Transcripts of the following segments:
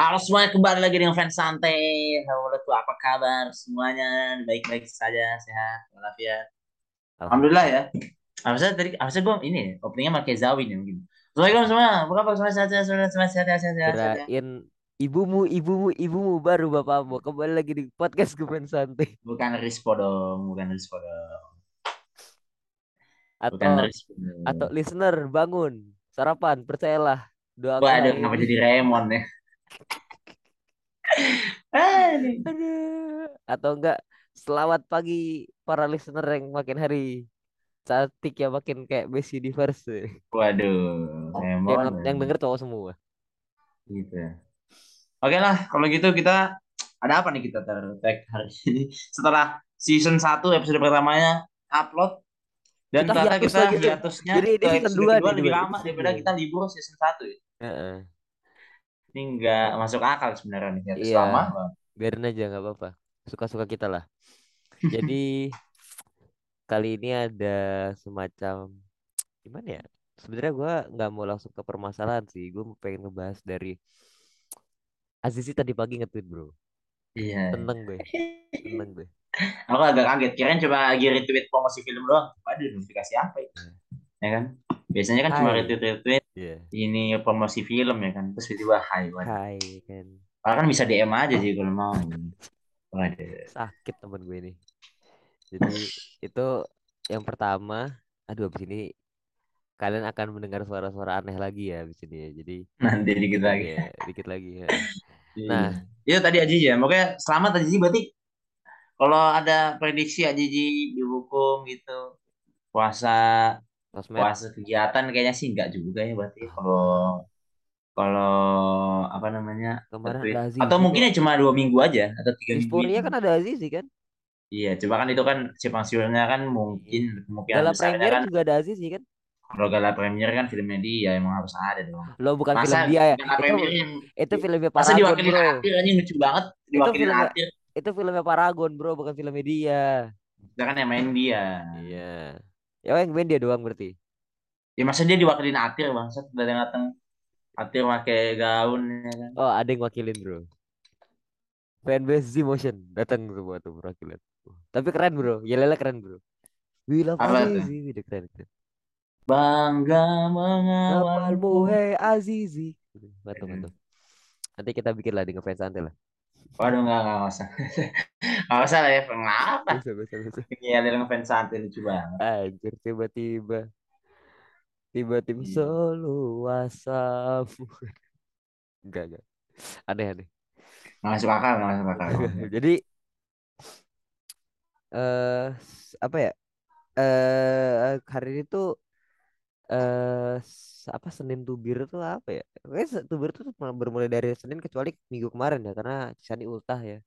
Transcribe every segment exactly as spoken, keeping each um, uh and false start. Halo semuanya, kembali lagi dengan fans santai. Halo, apa kabar semuanya? Baik-baik saja, sehat, walafiat. Alhamdulillah ya. Harusnya tadi, harusnya gue ini openingnya Marke Zawin ya mungkin. Assalamualaikum semua, apa kabar semuanya? Sehat, sehat, sehat, sehat, sehat. Kirain ibumu, ibumu, ibumu baru bapakmu. Kembali lagi di podcast gue fans santai. Bukan Rispo dong, bukan Rispo dong. Atau, atau listener bangun, sarapan, percayalah. Doakan. Waduh, kenapa jadi Raymond ya? Atau enggak, selamat pagi para listener yang makin hari cantik ya, makin kayak Miss Universe. Waduh, yang, yang denger cowok semua gitu. Oke lah, kalau gitu kita ada apa nih kita tertek hari ini setelah season satu episode pertamanya upload dan kita ternyata hiatus kita hiatusnya jadi ini season dua lebih lama daripada kita libur season satu ya. Uh-uh. Ini nggak masuk akal sebenarnya nih. Iya, selama biarin aja nggak apa-apa, suka-suka kita lah. Jadi kali ini ada semacam gimana ya, sebenarnya gue nggak mau langsung ke permasalahan sih, gue pengen ngebahas dari Azizi tadi pagi nge-tweet bro. Iya, seneng gue, seneng gue. Aku agak kaget, kirain cuma lagi retweet promosi film doang. Waduh, notifikasi apa itu? Ya kan biasanya kan hai. Cuma retweet-retweet yeah. Ini promosi film ya kan, terus tiba-tiba hai hai kan, padahal kan bisa D M aja sih kalau mau. Waduh, sakit temen gue ini. Jadi itu yang pertama. Aduh, abis ini kalian akan mendengar suara-suara aneh lagi ya abis ini ya. Jadi nanti dikit lagi ya, dikit lagi ya. Nah itu tadi Azizi ya, makanya selamat Azizi. Berarti kalau ada prediksi Azizi dihukum gitu puasa Tosmed. Puasa kegiatan kayaknya sih enggak juga ya berarti. Kalau kalau apa namanya kemarin atau mungkin ya cuma dua minggu aja atau tiga minggu. Jisporia kan ada Azizi kan? Iya, coba kan itu kan simpang siurnya kan mungkin mungkin ada premier kan, juga ada Azizi kan? Kalau gala premier kan filmnya dia emang harus ada dong. Lo bukan masa film dia ya. Itu, yang, itu filmnya Paragon. Masa diwakilin Atir anjing, lucu banget diwakilin Atir. Itu filmnya Paragon bro, bukan filmnya dia. Dia kan yang main dia. Iya. Ya yang main dia doang berarti. Ya maksudnya dia diwakilin Atir bangsat, datang-datang Atir pakai gaun ya kan. Oh, ada yang wakilin, bro. Fanbase Z Motion datang semua tuh perwakilan. Tapi keren, bro. Ya lele keren, bro. We love Azizi, video keren. Bangga mengawalmu hei Azizi. Mantap-mantap. Nanti kita bikin lah di ngefans santai lah. Waduh, enggak enggak usah. Enggak usah lah ya, kenapa? Ini ada ngefans santai lucu banget. Anjir, tiba-tiba tiba-tiba hmm. solo WhatsApp. Enggak, enggak. Aneh-aneh. Enggak masuk akal, enggak masuk akal. Jadi eh uh, apa ya? Eh uh, hari ini tuh eh uh, apa Senin Tubir itu apa ya? Guys, Tubir itu bermulai dari Senin kecuali minggu kemarin ya karena Shani ultah ya.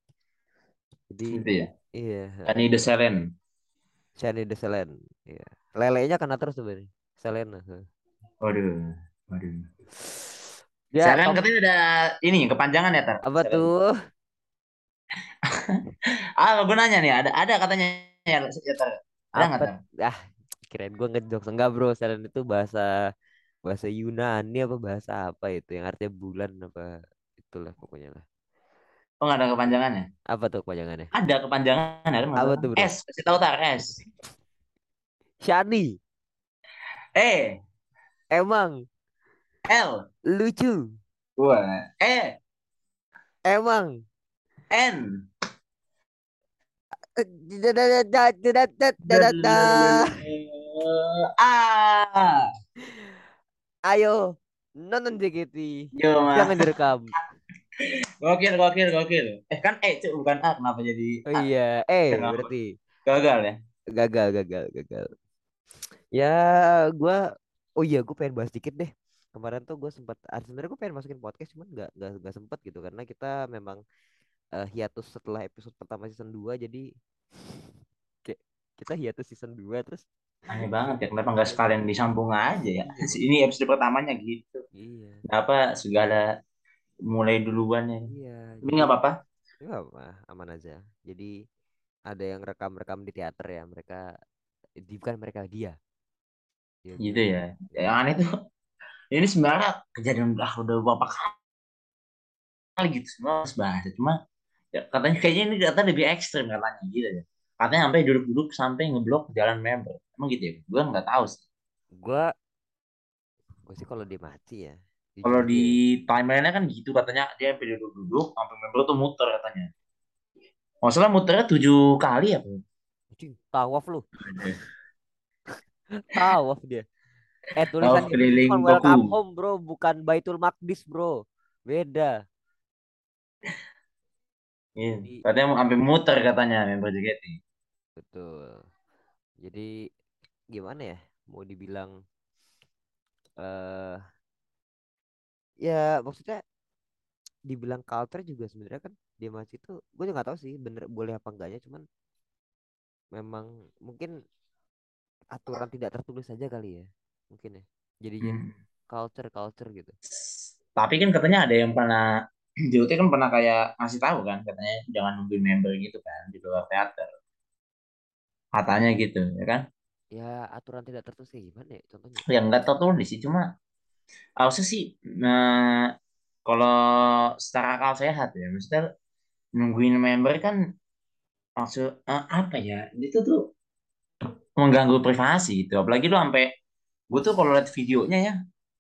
Jadi gitu ya? Iya. Shani the Selen. Shani the Selen. Iya. Lelenya kena terus sebenarnya. Selena. Waduh, waduh. Ya, Selen katanya ada ini kepanjangan ya, Tar. Apa Selen tuh? Ah, gue nanya nih, ada ada katanya ya, Tar. Ada enggak, Tar? Ah, kirain gue ngejokes. Enggak bro, Selen itu bahasa bahasa Yunani apa bahasa apa itu yang artinya bulan apa itulah pokoknya lah. Oh, enggak ada kepanjangannya? Apa tuh kepanjangannya? Ada kepanjangan, ada maksudnya. Apa tuh bro? S, kasih tahu Tar, S. Shani. E. Emang. L. Lucu. Wah. E. Emang. N. Ah. Ayo nonton J K T. Yo, jangan direkam. Gokil, gokil, gokil. Eh kan E itu bukan A, kenapa jadi A? Oh iya, E kenapa? Berarti gagal ya? Gagal, gagal, gagal. Ya gue, oh iya gue pengen bahas dikit deh. Kemarin tuh gue sempat, sebenarnya gue pengen masukin podcast cuman nggak nggak nggak sempat gitu karena kita memang uh, hiatus setelah episode pertama season dua, jadi kayak kita hiatus season dua terus. Aneh banget ya, kenapa nggak sekalian disambung aja ya? Ini episode pertamanya gitu. Iya. Apa segala mulai duluan ya? Iya. Tapi nggak apa-apa. Nggak apa, aman aja. Jadi ada yang rekam-rekam di teater ya, mereka di bukan mereka dia. Ya, gitu ya. Yang aneh tuh ini sebenarnya kejadian udah udah berapa kali gitu semua harus bahasa. Cuma ya, katanya kayaknya ini katanya lebih ekstrim katanya gitu ya. Katanya sampai duduk-duduk sampai ngeblok jalan member. Emang gitu ya? Gue nggak tahu sih. Gue gue sih kalau dia mati ya. Kalau di timeline-nya kan gitu katanya dia sampai duduk-duduk sampai member tuh muter katanya. Masalah muternya tujuh kali ya. Tawaf lu. Tawaf dia. Eh tulisan ini welcome home bro, bukan Baitul Maqdis bro. Beda. Iya, katanya sampai muter katanya member J K T. Betul. Jadi gimana ya? Mau dibilang eh uh, ya maksudnya dibilang culture juga sebenarnya kan dia masih itu gue juga nggak tahu sih bener boleh apa enggaknya, cuman memang mungkin aturan tidak tertulis saja kali ya mungkin ya jadinya hmm. culture culture gitu. Tapi kan katanya ada yang pernah J K T kan pernah kayak ngasih tahu kan katanya jangan nungguin member gitu kan di luar teater katanya gitu ya kan ya aturan tidak tertulis gimana ya contohnya ya nggak tertulis sih cuma harusnya sih nah, kalau secara akal sehat ya maksudnya nungguin member kan maksud eh, apa ya itu tuh mengganggu privasi gitu apalagi lu sampai gue tuh kalau lihat videonya ya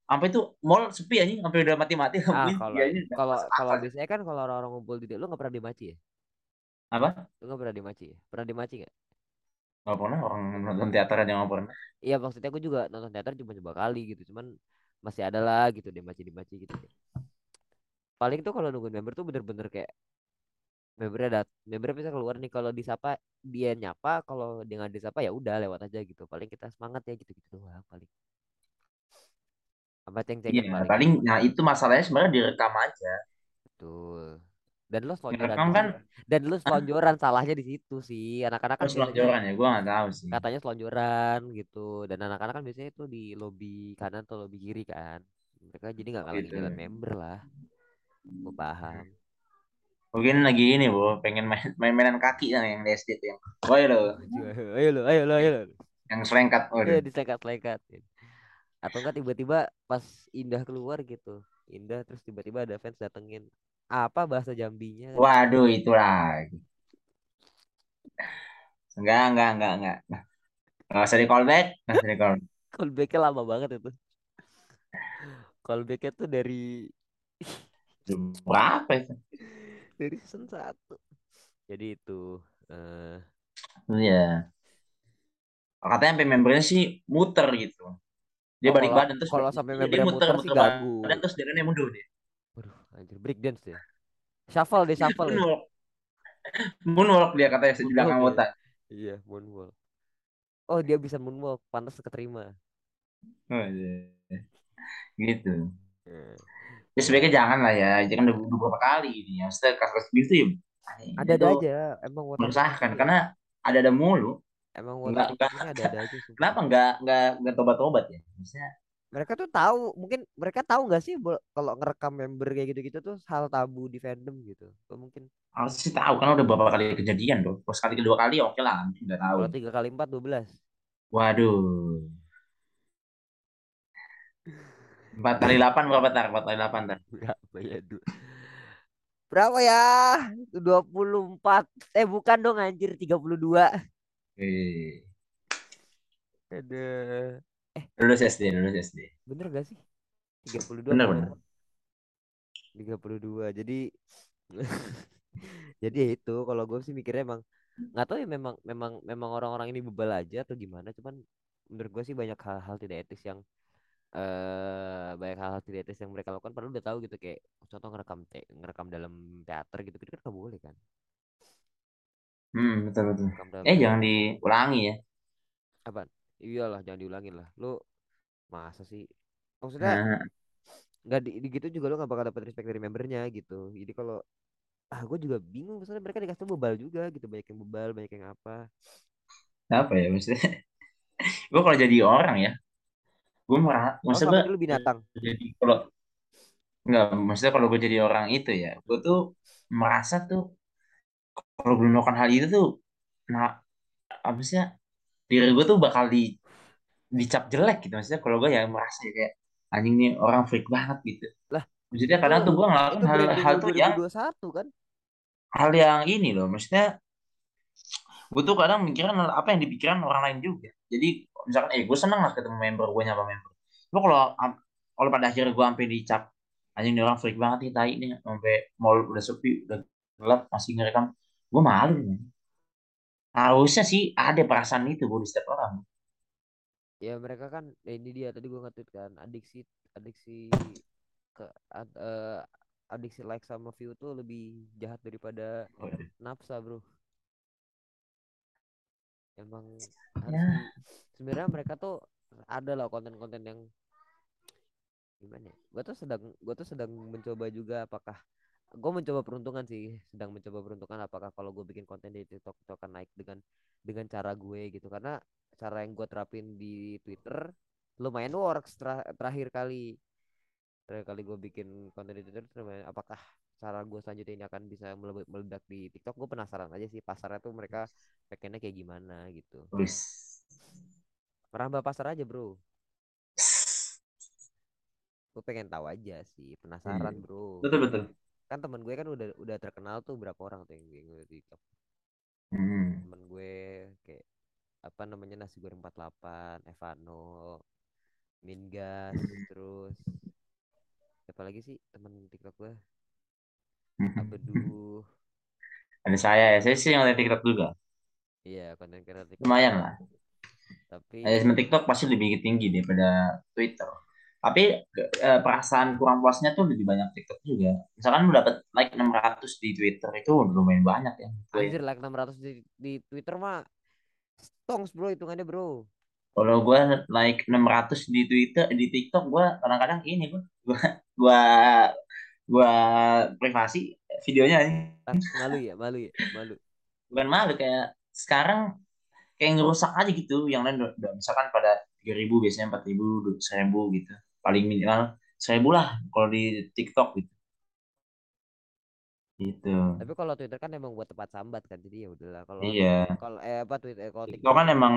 sampai tuh mall sepi aja sampai udah mati-mati ah, kalau kalau kalau biasanya kan kalau orang-orang ngumpul di lu nggak pernah dimaci ya apa lu nggak pernah dimaci ya? Pernah dimaci nggak? Nggak pernah, orang nonton teater aja nggak pernah. Iya maksudnya aku juga nonton teater cuma coba kali gitu, cuman masih ada lah gitu deh maci-dimaci gitu. Paling tuh kalau nungguin member tuh bener-bener kayak membernya dat, membernya bisa keluar nih kalau disapa dia nyapa, kalau dia nggak disapa ya udah lewat aja gitu. Paling kita semangat ya gitu-gitu doang paling. Apa ceng-cengan paling. Paling nah itu masalahnya sebenarnya direkam aja. Betul. Dan lo selonjoran kan? Dan lo selonjoran salahnya di situ sih anak-anak kan selonjoran ya gue nggak tahu sih katanya selonjoran gitu dan anak-anak kan biasanya itu di lobi kanan atau lobi kiri kan mereka jadi nggak ngalahin gitu. Jalan member lah gue paham mungkin lagi ini bu pengen main mainan kaki yang di S D yang oh ayo lo ayo lo ayo lo ayo lo yang selengkat oh ya diselengkat selengkat atau enggak tiba-tiba pas Indah keluar gitu Indah terus tiba-tiba ada fans datengin apa bahasa Jambinya? Waduh itu lagi. Enggak enggak enggak enggak. Nggak usah di callback, nggak usah di call. Callbacknya lama banget itu. Callbacknya tuh dari berapa itu? Dari season satu. Jadi itu. Uh... Iya. Katanya sampai membernya sih muter gitu. Dia oh, balik kalau, badan terus. Kalau sampai membernya muter, muter, muter badan, badan terus jalannya mundur dia. Waduh, anjir break dance ya. Shuffle deh, shuffle. Moonwalk. Ya. Moonwalk dia katanya sejumlah anggota. Iya, moonwalk. Oh, dia bisa moonwalk, pantas keterima. Oh iya. Gitu. Hmm. Ya sebaiknya jangan lah ya. Jangan udah beberapa kali ini ya. Setelah kasus gitu ya. Ada-ada aja. Emang meresahkan itu. Karena ada-ada mulu. Emang enggak ada-ada aja. Sumpah. Kenapa enggak enggak enggak tobat-tobat ya? Maksudnya mereka tuh tahu, mungkin mereka tahu nggak sih kalau ngerekam member kayak gitu-gitu tuh hal tabu di fandom gitu. Atau mungkin harus sih tahu kan udah beberapa kali kejadian tuh. Pas kali kedua kali oke lah, udah tahu. Kalau tiga kali empat dua belas. Waduh. Empat kali delapan berapa tar? Empat kali delapan tar. Berapa ya dua? Berapa ya? Dua puluh empat. Eh bukan dong anjir tiga puluh dua. Eh. Ada. Eh, lulus S D, lulus S D. Bener gak sih? tiga puluh dua. Bener, bener. tiga puluh dua. Jadi jadi itu kalau gue sih mikirnya emang enggak tahu ya memang memang memang orang-orang ini bebal aja atau gimana, cuman menurut gue sih banyak hal-hal tidak etis yang eh banyak hal-hal tidak etis yang mereka lakukan padahal udah tahu gitu kayak contoh ngerekam te- ngerekam dalam teater gitu gitu kan enggak boleh kan. Hmm, betul betul. Eh, jangan diulangi ya. Apaan? Iyalah jangan diulangin lah. Lu masa sih? Maksudnya enggak nah. di gitu juga lu enggak bakal dapat respect dari membernya gitu. Jadi kalau ah gue juga bingung maksudnya mereka dikasih bebal juga gitu, banyak yang bebal, banyak yang apa. Apa ya maksudnya? Gue kalau jadi orang ya. Gue merasa oh, maksudnya lu binatang. Jadi kalau enggak maksudnya kalau gue jadi orang itu ya, gue tuh merasa tuh kalau belum melakukan hal itu tuh nah apa sih ya? Diri gue tuh bakal di dicap jelek gitu maksudnya kalau gue ya merasa kayak anjing nih orang freak banget gitu lah Maksudnya kadang oh, tuh gue ngelakuin hal hal tuh yang kan? Hal yang ini loh, maksudnya gue tuh kadang mikirin apa yang dipikiran orang lain juga. Jadi misalkan eh gue seneng lah ketemu member, gue nyapa member. Cuma kalau kalau pada akhirnya gue sampai dicap anjing nih orang freak banget nih, tai nih, sampai mall udah sepi, udah gelap masih ngerekam, gue malu nih. Harusnya sih ada perasaan itu buat setiap orang. Ya mereka kan eh, ini dia tadi gue nge-tweet kan, adiksi adiksi ke ad, uh, adiksi like sama view tuh lebih jahat daripada oh, ya. Napsa bro. Emang ya. Sebenarnya mereka tuh ada loh konten-konten yang gimana? Gue tuh sedang gue tuh sedang mencoba juga apakah gue mencoba peruntungan sih sedang mencoba peruntungan apakah kalau gue bikin konten di TikTok itu akan naik dengan dengan cara gue gitu, karena cara yang gue terapin di Twitter lumayan works tra- terakhir kali. Terakhir kali gue bikin konten di Twitter, apakah cara gue selanjutnya ini akan bisa meledak di TikTok? Gue penasaran aja sih pasarnya tuh mereka pengennya kayak gimana gitu. Merambah pasar aja bro. Gue pengen tahu aja sih, penasaran hmm. bro. Betul betul. Kan temen gue kan udah udah terkenal tuh berapa orang tuh yang gue di TikTok. Hmm. Temen gue kayak apa namanya nasi goreng empat puluh delapan, Evano, Mingas, terus apalagi sih teman TikTok gue abeduh ada saya ya, saya sih yang lihat TikTok juga. Iya konten kreatif lumayan lah, tapi algoritma TikTok pasti lebih tinggi daripada Twitter, tapi eh, perasaan kurang puasnya tuh lebih banyak TikTok juga. Misalkan lu dapat like enam ratus di Twitter itu lumayan banyak ya. Anjir like enam ratus di, di Twitter mah stongs bro hitungannya bro. Kalau gue like enam ratus di Twitter, di TikTok gue kadang-kadang ini gue gue gue gue privasi videonya ini. Malu ya, malu ya, malu. Bukan malu, kayak sekarang kayak ngerusak aja gitu. Yang lain udah misalkan pada tiga ribu biasanya empat ribu, seribu gitu. Paling minimal seribu lah kalau di TikTok gitu. Gitu. Tapi kalau Twitter kan emang buat tempat sambat kan, jadi ya udahlah kalau iya. Kalau eh apa Twitter kalau TikTok, TikTok kan emang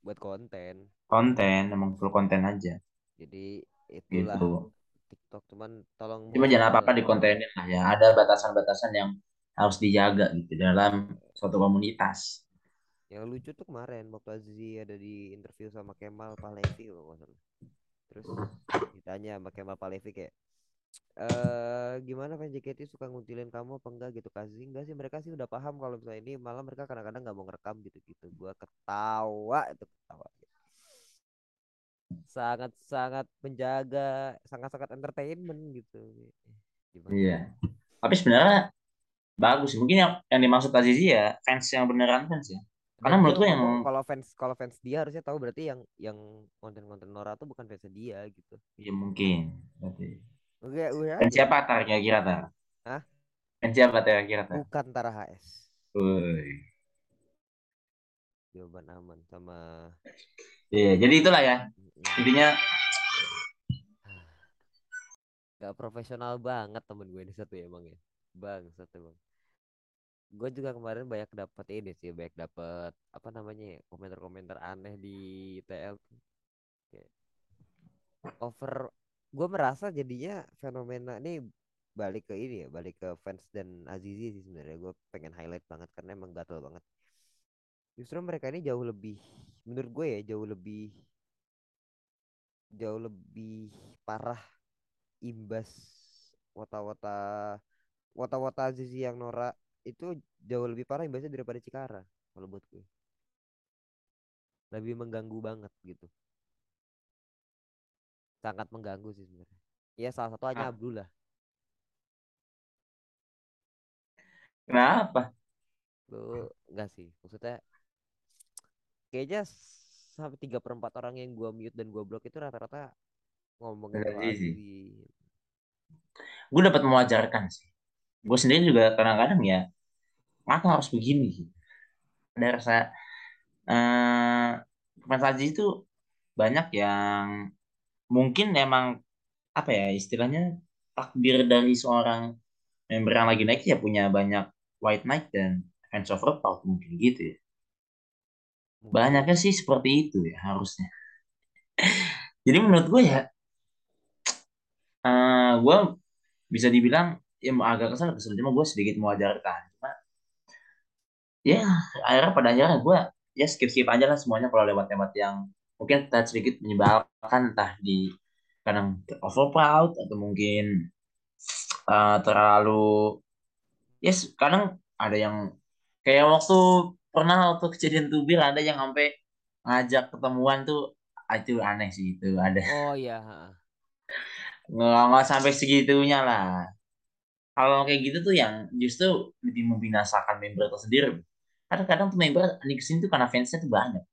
buat konten konten emang full konten aja, jadi itulah gitu. TikTok cuman tolong cuma jangan apa-apa di kontennya lah ya, ada batasan-batasan yang harus dijaga gitu dalam suatu komunitas. Yang lucu tuh kemarin waktu Azizi ada di interview sama Kemal Fahlevi loh, terus ditanya sama Kemal Fahlevi kayak e, gimana fans J K T suka nguntilin kamu apa enggak gitu. Kasih enggak sih, mereka sih udah paham kalau misalnya ini, malah mereka kadang-kadang nggak mau ngerekam gitu-gitu. Gua ketawa itu ketawa sangat-sangat menjaga, sangat-sangat entertainment gitu. Gimana? Iya tapi sebenarnya bagus mungkin yang yang dimaksud Azizi ya fans yang beneran fans ya, karena menurut gua yang kalau fans kalau fans dia harusnya tahu berarti yang yang konten-konten Nora tuh bukan fansnya dia gitu. Iya mungkin berarti. Oke, udah. Dan siapa tar kira-kira tar? Hah? Dan siapa tar kira-kira tar? Bukan tar H S. Woi. Jawaban aman sama. Iya, yeah, jadi itulah ya. Intinya gak profesional banget temen gue ini satu ya bang ya. Bang satu bang. Gue juga kemarin banyak dapat ini sih, banyak dapat apa namanya ya, komentar-komentar aneh di T L. Oke. Over. Gue merasa jadinya fenomena ini balik ke ini ya, balik ke fans dan Azizi sih sebenarnya. Gue pengen highlight banget karena emang gatel banget. Justru mereka ini jauh lebih, menurut gue ya, jauh lebih jauh lebih parah imbas wata-wata wata-wata Azizi yang Nora itu jauh lebih parah imbasnya daripada Cikara kalau buat gue. Lebih mengganggu banget gitu. Sangat mengganggu sih sebenarnya. Ya salah satu aja Abdul lah. Kenapa? Lu enggak sih. Maksudnya kayaknya sampai tiga per empat orang yang gua mute dan gua blok itu rata-rata ngomong di. Gua dapat mewajarkan sih. Gua sendiri juga kadang-kadang ya maka harus begini. Ada rasa eh Mas itu banyak yang mungkin emang apa ya istilahnya takdir dari seorang member yang lagi naik ya, punya banyak white knight dan fans overpower mungkin gitu ya. Banyaknya sih seperti itu ya harusnya. Jadi menurut gue ya Uh, gue bisa dibilang ya agak kesal kesel cuma gue sedikit mewajarkan, cuma ya akhirnya pada akhirnya gue ya skip skip aja lah semuanya kalau lewat-lewat yang mungkin sedikit menyebalkan, entah di kadang over proud atau mungkin uh, terlalu yes kadang ada yang kayak waktu pernah waktu kejadian tubir ada yang sampai ngajak ketemuan tuh, itu aneh sih itu ada. Oh iya. Nggak, nggak sampai segitunya lah. Kalau kayak gitu tuh yang justru lebih membinasakan member itu sendiri. Kadang-kadang tuh member di kesini tuh karena fansnya tuh banyak.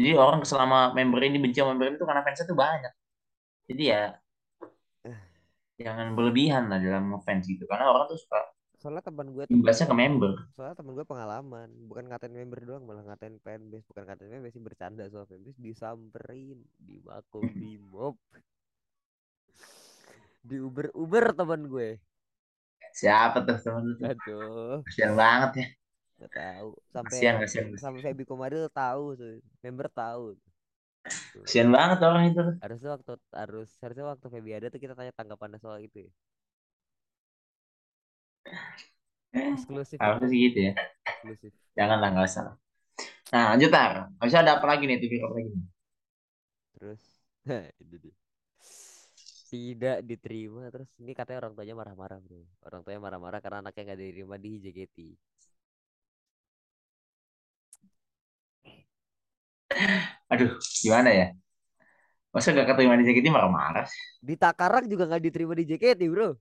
Jadi orang selama member ini benci sama member ini tuh karena fansnya tuh banyak. Jadi ya jangan berlebihan lah dalam ngefans gitu. Karena orang tuh suka soalnya teman gue biasanya ke member. Soalnya teman gue pengalaman, bukan ngatain member doang, malah ngatain fanbase, bukan ngatain fanbase sih, bercanda soal fanbase disamperin, dimakom, di mob. Di Uber-Uber teman gue. Siapa tuh teman lu? Aduh. Kasihan banget ya. Enggak tahu. Sampai kasihan, kasihan. Sampai Febi Komaril tahu, tuh. Member tahu. Kasihan banget orang itu. Harusnya waktu harus harusnya waktu Febi ada tuh kita tanya tanggapannya soal itu ya. Eksklusif harusnya sih gitu ya. Eksklusif. Janganlah, nggak usah. Nah lanjut Tar, harusnya ada apa lagi nih T V apa lagi nih? Terus tidak diterima, terus ini katanya orang tuanya marah-marah bro. Orang tuanya marah-marah karena anaknya nggak diterima di J K T. Aduh gimana ya, masa nggak keterima di J K T marah-marah sih. Di Takarak juga nggak diterima di J K T bro.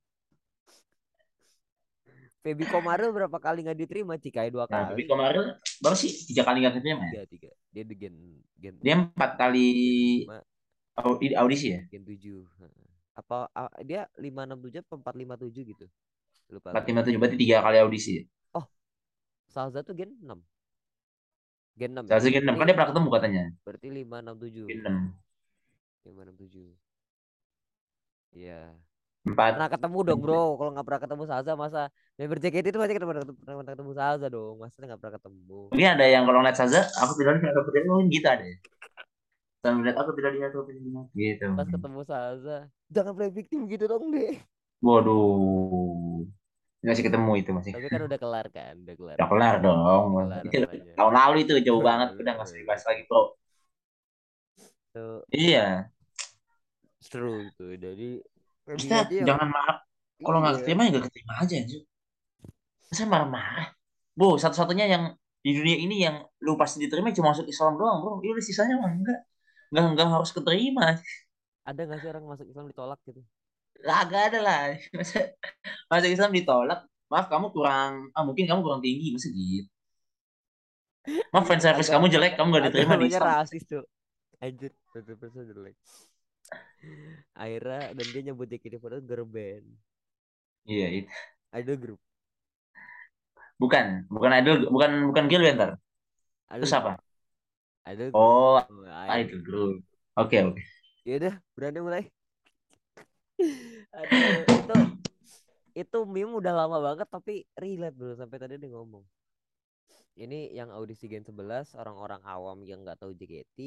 Febi Komaril berapa kali nggak diterima? Cikai dua kali. Nah, Febi Komaril baru sih tiga kali nggak diterima. Tiga, tiga. Dia di gen, gen. Dia empat kali aud- audisi ya. Gen tujuh. Apa dia lima enam tujuh, empat lima tujuh gitu? Lupa. Empat lima tujuh berarti tiga kali audisi. Oh, Salza tuh gen enam. Gen enam. Salza gen enam kan dia pernah ketemu katanya. Berarti lima enam tujuh. Gen enam. Lima enam tujuh. Iya. empat Pernah ketemu dong bro, kalau nggak pernah ketemu Salza masa member J K T itu pasti pernah ketemu, pernah ketemu Salza dong, masa nggak pernah ketemu. Mungkin ada yang kalau ngeliat Salza, aku tidak lihat aku tidak lihat gitu ada. Kalau ngeliat aku tidak lihat aku tidak lihat gitu. Pas ketemu Salza, jangan play victim gitu dong deh. Waduh, masih ketemu itu masih. Tapi kan udah kelar kan, udah kelar. Udah kelar dong. Kelar, tahun lalu itu jauh banget, udah nggak usah dibahas lagi bro. So, iya, seru itu jadi. Ustaz, jangan marah. Kalau nggak keterima ya nggak keterima aja. Masa marah-marah? Bro, satu-satunya yang di dunia ini yang lu pasti diterima cuma masuk Islam doang, bro. Iya, sisanya mah enggak. Enggak, enggak harus keterima. Ada nggak sih orang masuk Islam ditolak gitu? Lah, nggak ada lah. Masa masuk Islam ditolak? Maaf, kamu kurang, ah mungkin kamu kurang tinggi, masa gitu. Maaf, fan service kamu jelek, kamu nggak diterima di Islam. Agak rasis tuh. Anjir, betul-betul jelek. Akhirnya dan dia nyebut J K T padahal girl band. Iya itu. Idol group. Bukan, bukan idol, bukan bukan girl band ter. Terus apa? Idol. Oh, idol group. Oke okay, oke. Okay. Ya udah, berani mulai. Aduh, itu itu meme udah lama banget tapi relate bro sampai tadi dia ngomong. Ini yang audisi Gen sebelas orang-orang awam yang nggak tahu J K T.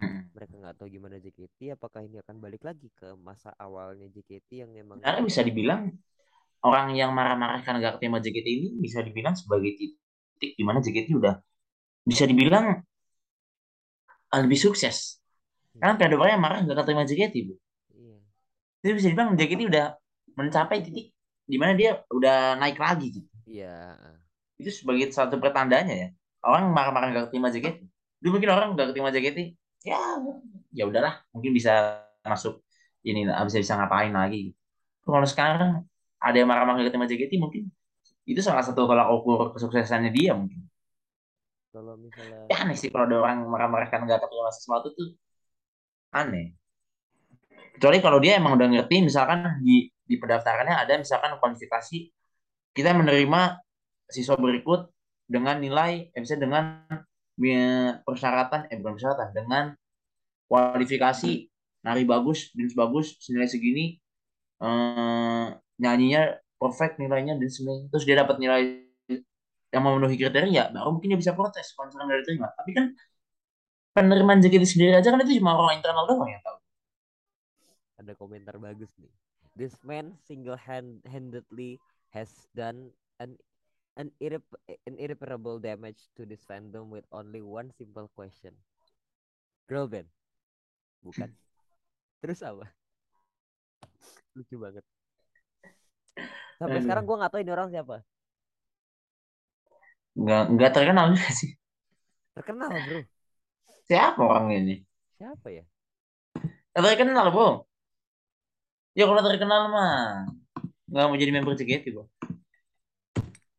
Mereka nggak tahu gimana J K T, apakah ini akan balik lagi ke masa awalnya J K T yang memang. Karena bisa dibilang orang yang marah-marah karena nggak keterima J K T ini bisa dibilang sebagai titik di mana J K T udah bisa dibilang lebih sukses. Karena ada orang yang marah nggak keterima J K T bu. Iya. Jadi bisa dibilang J K T udah mencapai titik di mana dia udah naik lagi gitu. Iya. Itu sebagai satu pertandanya ya. Orang marah-marah nggak keterima J K T. Dulu mungkin orang nggak keterima J K T. Ya, ya udahlah, mungkin bisa masuk ini, bisa bisa ngapain lagi. Kalau sekarang ada yang marah-marah keterima J K T, mungkin itu salah satu tolak ukur kesuksesannya dia mungkin. Kalau misalnya, ya aneh sih kalau ada orang marah-marah kan nggak keterima sesuatu tuh aneh. Kecuali kalau dia emang udah ngerti, misalkan di di pendaftarannya ada misalkan kualifikasi kita menerima siswa berikut dengan nilai, eh, misalnya dengan persyaratan, eh bukan persyaratan, dengan kualifikasi nari bagus, dance bagus, senilai segini, eh, nyanyinya perfect nilainya, dan segini. Terus dia dapat nilai yang memenuhi kriteria, baru mungkin dia bisa protes kalau misalkan nggak diterima. Tapi kan penerimaan J K T sendiri aja kan itu cuma orang internal doang yang tahu. ada komentar bagus nih. This man single-handedly has done an an irreparable damage to this fandom with only one simple question. Girl band. Bukan. Terus apa? Lucu banget. Sampai Aduh. sekarang gue gak tahu ini orang siapa. Nggak, nggak terkenal juga sih. Terkenal bro. Siapa orang ini? Siapa ya? Nggak terkenal bro. Ya kalau terkenal mah nggak mau jadi member J K T bro.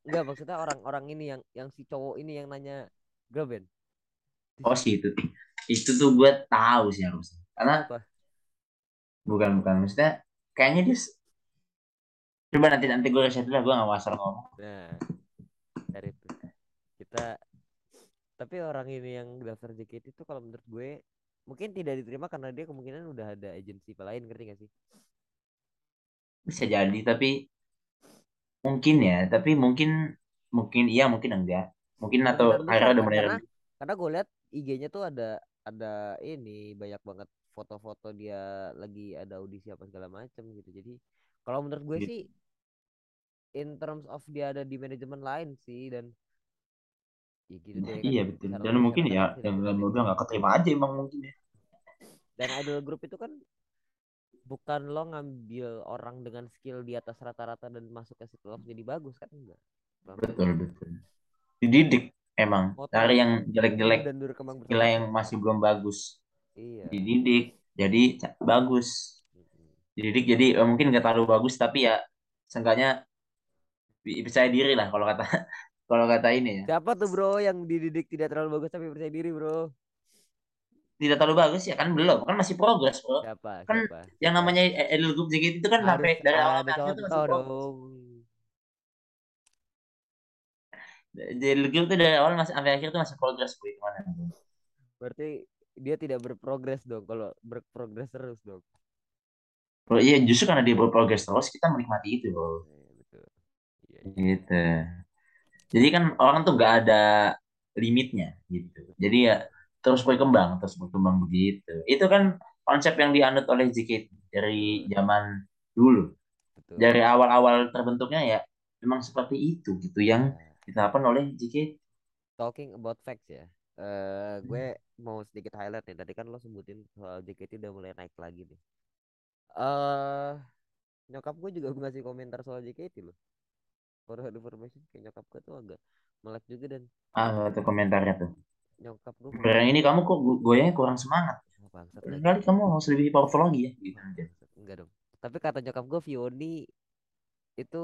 Enggak, maksudnya orang-orang ini yang yang si cowok ini yang nanya girl band. Oh sih itu. Itu tuh gue tahu sih harusnya. Karena apa? Bukan bukan maksudnya kayaknya dia coba nanti nanti gue riset dulu, gue nggak wasal ngomong. Nah, dari itu kita tapi orang ini yang daftar J K T itu kalau menurut gue mungkin tidak diterima karena dia kemungkinan udah ada agensi lain, ngerti gak sih? Bisa jadi, tapi mungkin ya, tapi mungkin mungkin iya mungkin enggak mungkin atau akhirnya udah mulai karena, karena gue lihat I G-nya tuh ada ada ini banyak banget foto-foto dia lagi ada audisi apa segala macam gitu. Jadi kalau menurut gue gitu sih in terms of dia ada di manajemen lain sih dan ya gitu nah, deh, iya kan betul dan cara mungkin cara ya cara yang nggak mudah nggak keterima aja emang mungkin ya. Dan idol group itu kan bukan lo ngambil orang dengan skill di atas rata-rata dan masuk ke situ jadi bagus kan enggak? Betul betul. Dididik emang. Cari yang jelek-jelek, nilai yang masih belum bagus. Iya. Dididik jadi bagus. Dididik jadi eh, mungkin nggak terlalu bagus tapi ya seenggaknya percaya diri lah kalau kata kalau kata ini ya. Siapa tuh bro yang dididik tidak terlalu bagus tapi percaya diri bro? Tidak terlalu bagus ya kan belum kan masih progres bro siapa, kan siapa? Yang namanya idol group J K T itu kan sampai dari awal akhir itu masih progres. Idol group itu dari awal masih sampai akhir itu masih progres bro itu mana? Berarti dia tidak berprogres dong kalau berprogres terus dong. Oh iya justru karena dia berprogres terus kita menikmati itu bro. Ya, betul. Ya, gitu. Jadi kan orang tuh nggak ada limitnya gitu. Jadi ya terus berkembang, terus berkembang begitu. Itu kan konsep yang dianut oleh J K T dari zaman dulu. Betul. Dari awal-awal terbentuknya ya memang seperti itu gitu yang diterapkan oleh J K T. Talking about facts ya. Uh, gue mau sedikit highlight nih. Tadi kan lo sebutin soal J K T udah mulai naik lagi nih. Uh, nyokap gue juga ngasih komentar soal J K T loh. For information kayak nyokap gue tuh agak melek juga dan ah itu komentarnya tuh. Nyokap gue barang ini kamu kok goyangnya kurang semangat kali kamu harus lebih powerful lagi ya gitu. Enggak dong tapi kata nyokap gue Viony itu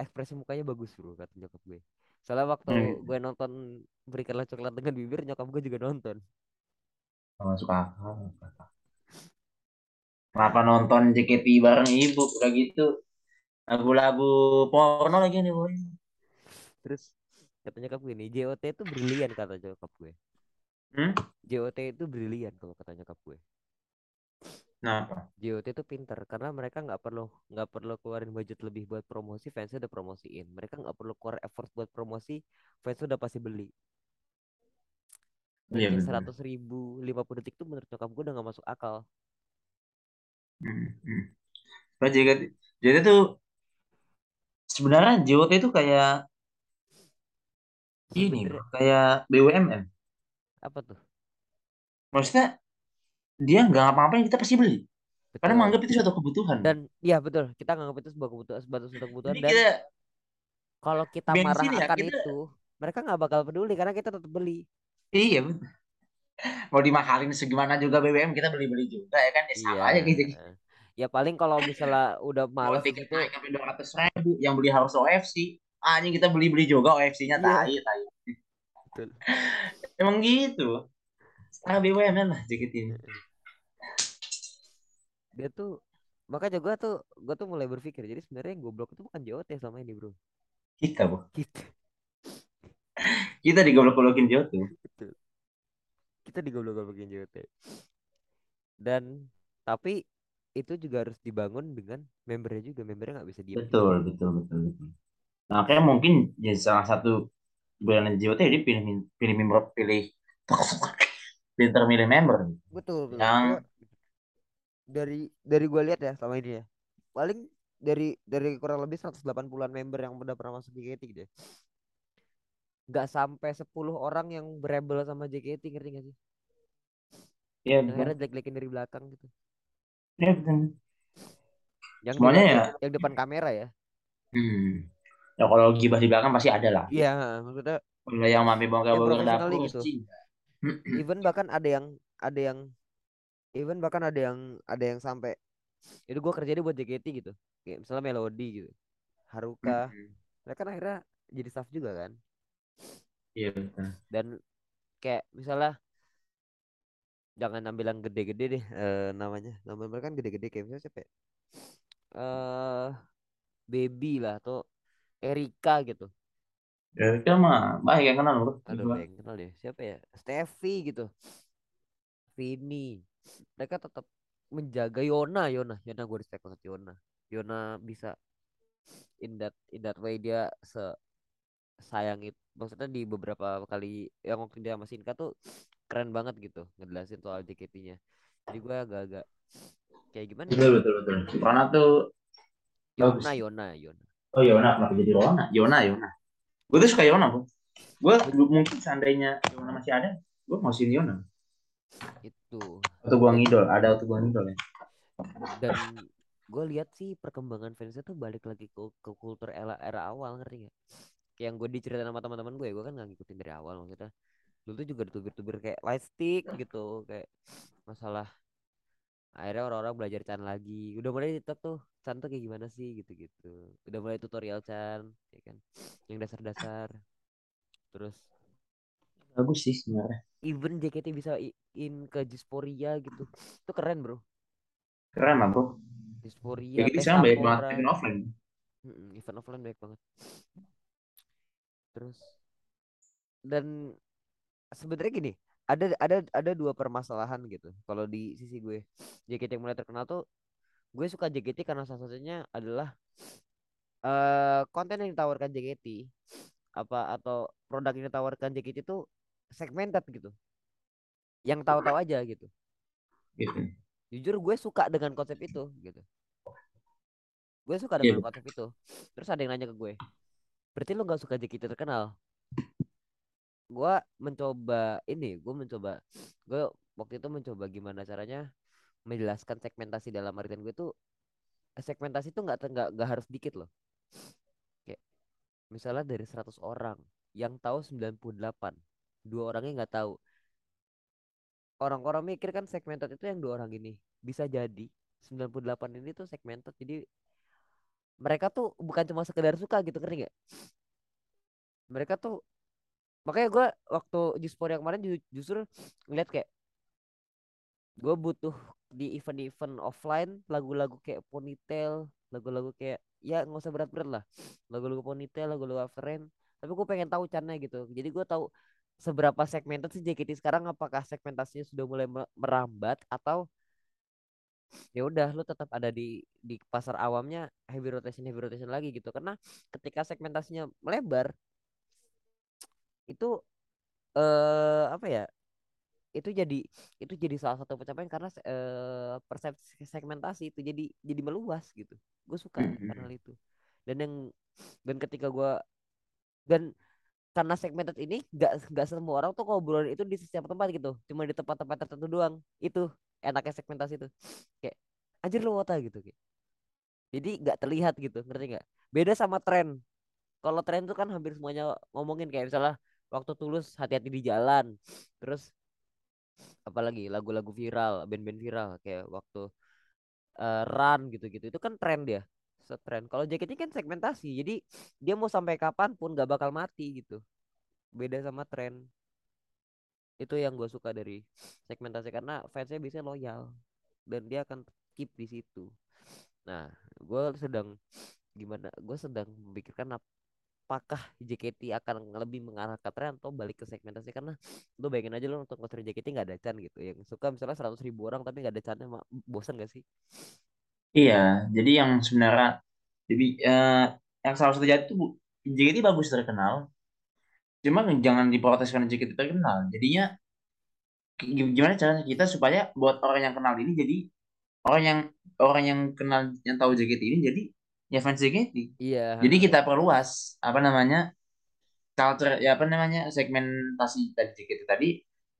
ekspresi mukanya bagus bro kata nyokap gue soalnya waktu hmm. gue nonton Berikanlah Coklat Dengan Bibir nyokap gue juga nonton masuk akal kenapa nonton J K T bareng ibu udah gitu lagu-lagu porno lagi nih boy terus katanya nyokap gue nih J O T itu brilian kata nyokap gue. Hmm? J O T itu brilian kalau kata nyokap gue. Nah, J O T itu pinter karena mereka nggak perlu nggak perlu keluarin budget lebih buat promosi, fansnya udah promosiin. Mereka nggak perlu keluar effort buat promosi, fansnya udah pasti beli. Jadi seratus ribu lima puluh detik itu menurut nyokap gue udah nggak masuk akal. Hmm. Nah, J O T, J O T itu sebenarnya J O T itu kayak ini bro, kayak B U M N. Apa tuh? Maksudnya dia nggak ngapa-ngapain kita pasti beli. Betul. Karena menganggap itu suatu kebutuhan. Dan ya betul, kita nganggap itu sebuah kebutuhan, sebatas untuk kebutuhan. Jadi dan kita, kalau kita marah ya, akan kita, itu, mereka nggak bakal peduli karena kita tetap beli. Iya betul. Mau dimahalin segimana juga B B M kita beli-beli juga ya kan? Ya sama iya aja gitu. Ya paling kalau misalnya udah malas gitu. Naik sampai dua ratus ribu, yang beli harus O F C. Anjing kita beli-beli juga O F C-nya tai tai. Betul. Emang gitu. Setengah B W M lah J K T ini. Dia tuh makanya gue tuh gue tuh mulai berpikir jadi sebenarnya yang goblok itu bukan J O T selama ini, bro. Kita, bro. Kita. Kita digoblok-goblokin J O T. Betul. Kita digoblok-goblokin J O T. Dan tapi itu juga harus dibangun dengan membernya juga. Membernya enggak bisa diam. Betul, betul, betul, betul. Nah, kayak mungkin ya salah satu brand J O T jadi pilih pilih member pilih pilih member. Betul, betul. Yang dari dari gue lihat ya selama ini ya, paling dari dari kurang lebih seratus delapan puluhan member yang udah pernah masuk J K T gitu. Gak sampai sepuluh orang yang berebel sama J K T, ngerti gak sih? Iya, betul. Akhirnya jelek-jelekin dari belakang gitu. Iya, betul. Yang semuanya depan, ya, yang depan kamera ya. Hmm. Ya kalau gibah di belakang pasti ada lah. Iya, maksudnya kalau yang mami bongkar-bongkar dapur gitu. Even bahkan ada yang ada yang even bahkan ada yang ada yang sampai itu gue kerja dia buat J K T gitu. Kayak misalnya Melody gitu. Haruka. Mm-hmm. Mereka kan akhirnya jadi staff juga kan. Iya, betul. Dan kayak misalnya jangan ambil yang gede-gede deh uh, namanya. Nama mereka kan gede-gede kayak misalnya siapa? Uh, Baby lah atau Erika gitu. Erika mah baik yang kenal loh. Ada yang kenal deh. Siapa ya? Steffi gitu. Vini. Mereka tetap menjaga Yona, Yona. Yona gue respect banget Yona. Yona bisa in that in that way dia se sayang itu. Maksudnya di beberapa kali yang waktu dia sama Sinka tuh keren banget gitu ngejelasin soal J K T-nya. Jadi gue agak-agak kayak gimana? Betul betul betul. Yona tuh Yona Yona Yona. Oh Yona kenapa jadi Yona? Yona Yona. Gue tuh suka Yona bu. Gue mungkin seandainya Yona masih ada, gue mau sini Yona. Itu. Atau gue ngidol, ada atau gue ngidol ya. Dan gue lihat sih perkembangan fansnya tuh balik lagi ke, ke kultur era era awal, ngerti nggak? Yang gue diceritain sama teman-teman gue, gue kan nggak ngikutin dari awal maksudnya. Dulu tuh juga ditubir-tubir kayak light stick gitu, kayak masalah. Akhirnya orang-orang belajar Chan lagi. Udah mulai TikTok tuh Chan tuh kayak gimana sih gitu-gitu. Udah mulai tutorial Chan ya kan, yang dasar-dasar. Terus bagus sih sebenarnya. Even J K T bisa in ke Jisporia gitu. Itu keren bro. Keren lah bro. Jisporia J K T sekarang banyak banget event offline. Mm-mm, event offline banyak banget. Terus dan sebenarnya gini, Ada ada ada dua permasalahan gitu. Kalau di sisi gue J K T yang mulai terkenal tuh, gue suka J K T karena salah satunya adalah uh, konten yang ditawarkan J K T apa atau produk yang ditawarkan J K T itu segmented gitu. Yang tahu-tahu aja gitu. Gitu. Jujur gue suka dengan konsep itu gitu. Gue suka dengan yeah. konsep itu. Terus ada yang nanya ke gue, berarti lo nggak suka J K T terkenal? Gue mencoba ini, gue mencoba, gue waktu itu mencoba gimana caranya menjelaskan segmentasi dalam artian gue tuh segmentasi tuh nggak nggak nggak harus dikit loh. Kayak misalnya dari seratus orang yang tahu sembilan puluh delapan, dua orangnya nggak tahu. Orang-orang mikir kan segmented itu yang dua orang ini, bisa jadi sembilan puluh delapan ini tuh segmented, jadi mereka tuh bukan cuma sekedar suka gitu, ngerti nggak? Mereka tuh makanya gue waktu Jisporia kemarin ju- justru ngeliat kayak gue butuh di event-event offline lagu-lagu kayak ponytail, lagu-lagu kayak ya nggak usah berat-berat lah, lagu-lagu ponytail, lagu-lagu after rain. Tapi gue pengen tahu caranya gitu. Jadi gue tahu seberapa segmented sih J K T sekarang, apakah segmentasinya sudah mulai merambat atau ya udah lu tetap ada di di pasar awamnya heavy rotation heavy rotation lagi gitu. Karena ketika segmentasinya melebar itu eh, apa ya itu jadi itu jadi salah satu pencapaian karena eh, persepsi segmentasi itu jadi jadi meluas gitu. Gue suka karena itu dan yang dan ketika gue dan karena segmented ini nggak nggak semua orang tuh ngobrolan itu di setiap tempat gitu, cuma di tempat-tempat tertentu doang. Itu enaknya segmentasi itu kayak anjir lu wota gitu kayak. Jadi nggak terlihat gitu, ngerti nggak? Beda sama tren. Kalau tren tuh kan hampir semuanya ngomongin kayak misalnya waktu Tulus hati-hati di jalan, terus apalagi lagu-lagu viral, band-band viral kayak waktu uh, Run gitu-gitu, itu kan tren dia, setren. Kalau J K T kan segmentasi, jadi dia mau sampai kapanpun gak bakal mati gitu. Beda sama tren. Itu yang gue suka dari segmentasi karena fansnya biasanya loyal dan dia akan keep di situ. Nah, gue sedang gimana? Gue sedang memikirkan apa? Apakah J K T akan lebih mengarah ke tren atau balik ke segmentasi? Karena lu bayangin aja lu nonton konser J K T gak ada Chan gitu. Yang suka misalnya seratus ribu orang tapi gak ada Chan-nya, bosan gak sih? Iya, jadi yang sebenarnya jadi uh, yang salah satu jadi itu J K T bagus terkenal, cuma jangan diprotes karena J K T terkenal. Jadinya gimana caranya kita supaya buat orang yang kenal ini jadi orang yang orang yang kenal yang tahu J K T ini jadi ya fans J K T. Iya. Jadi kita perluas apa namanya culture ya apa namanya segmentasi dari J K T tadi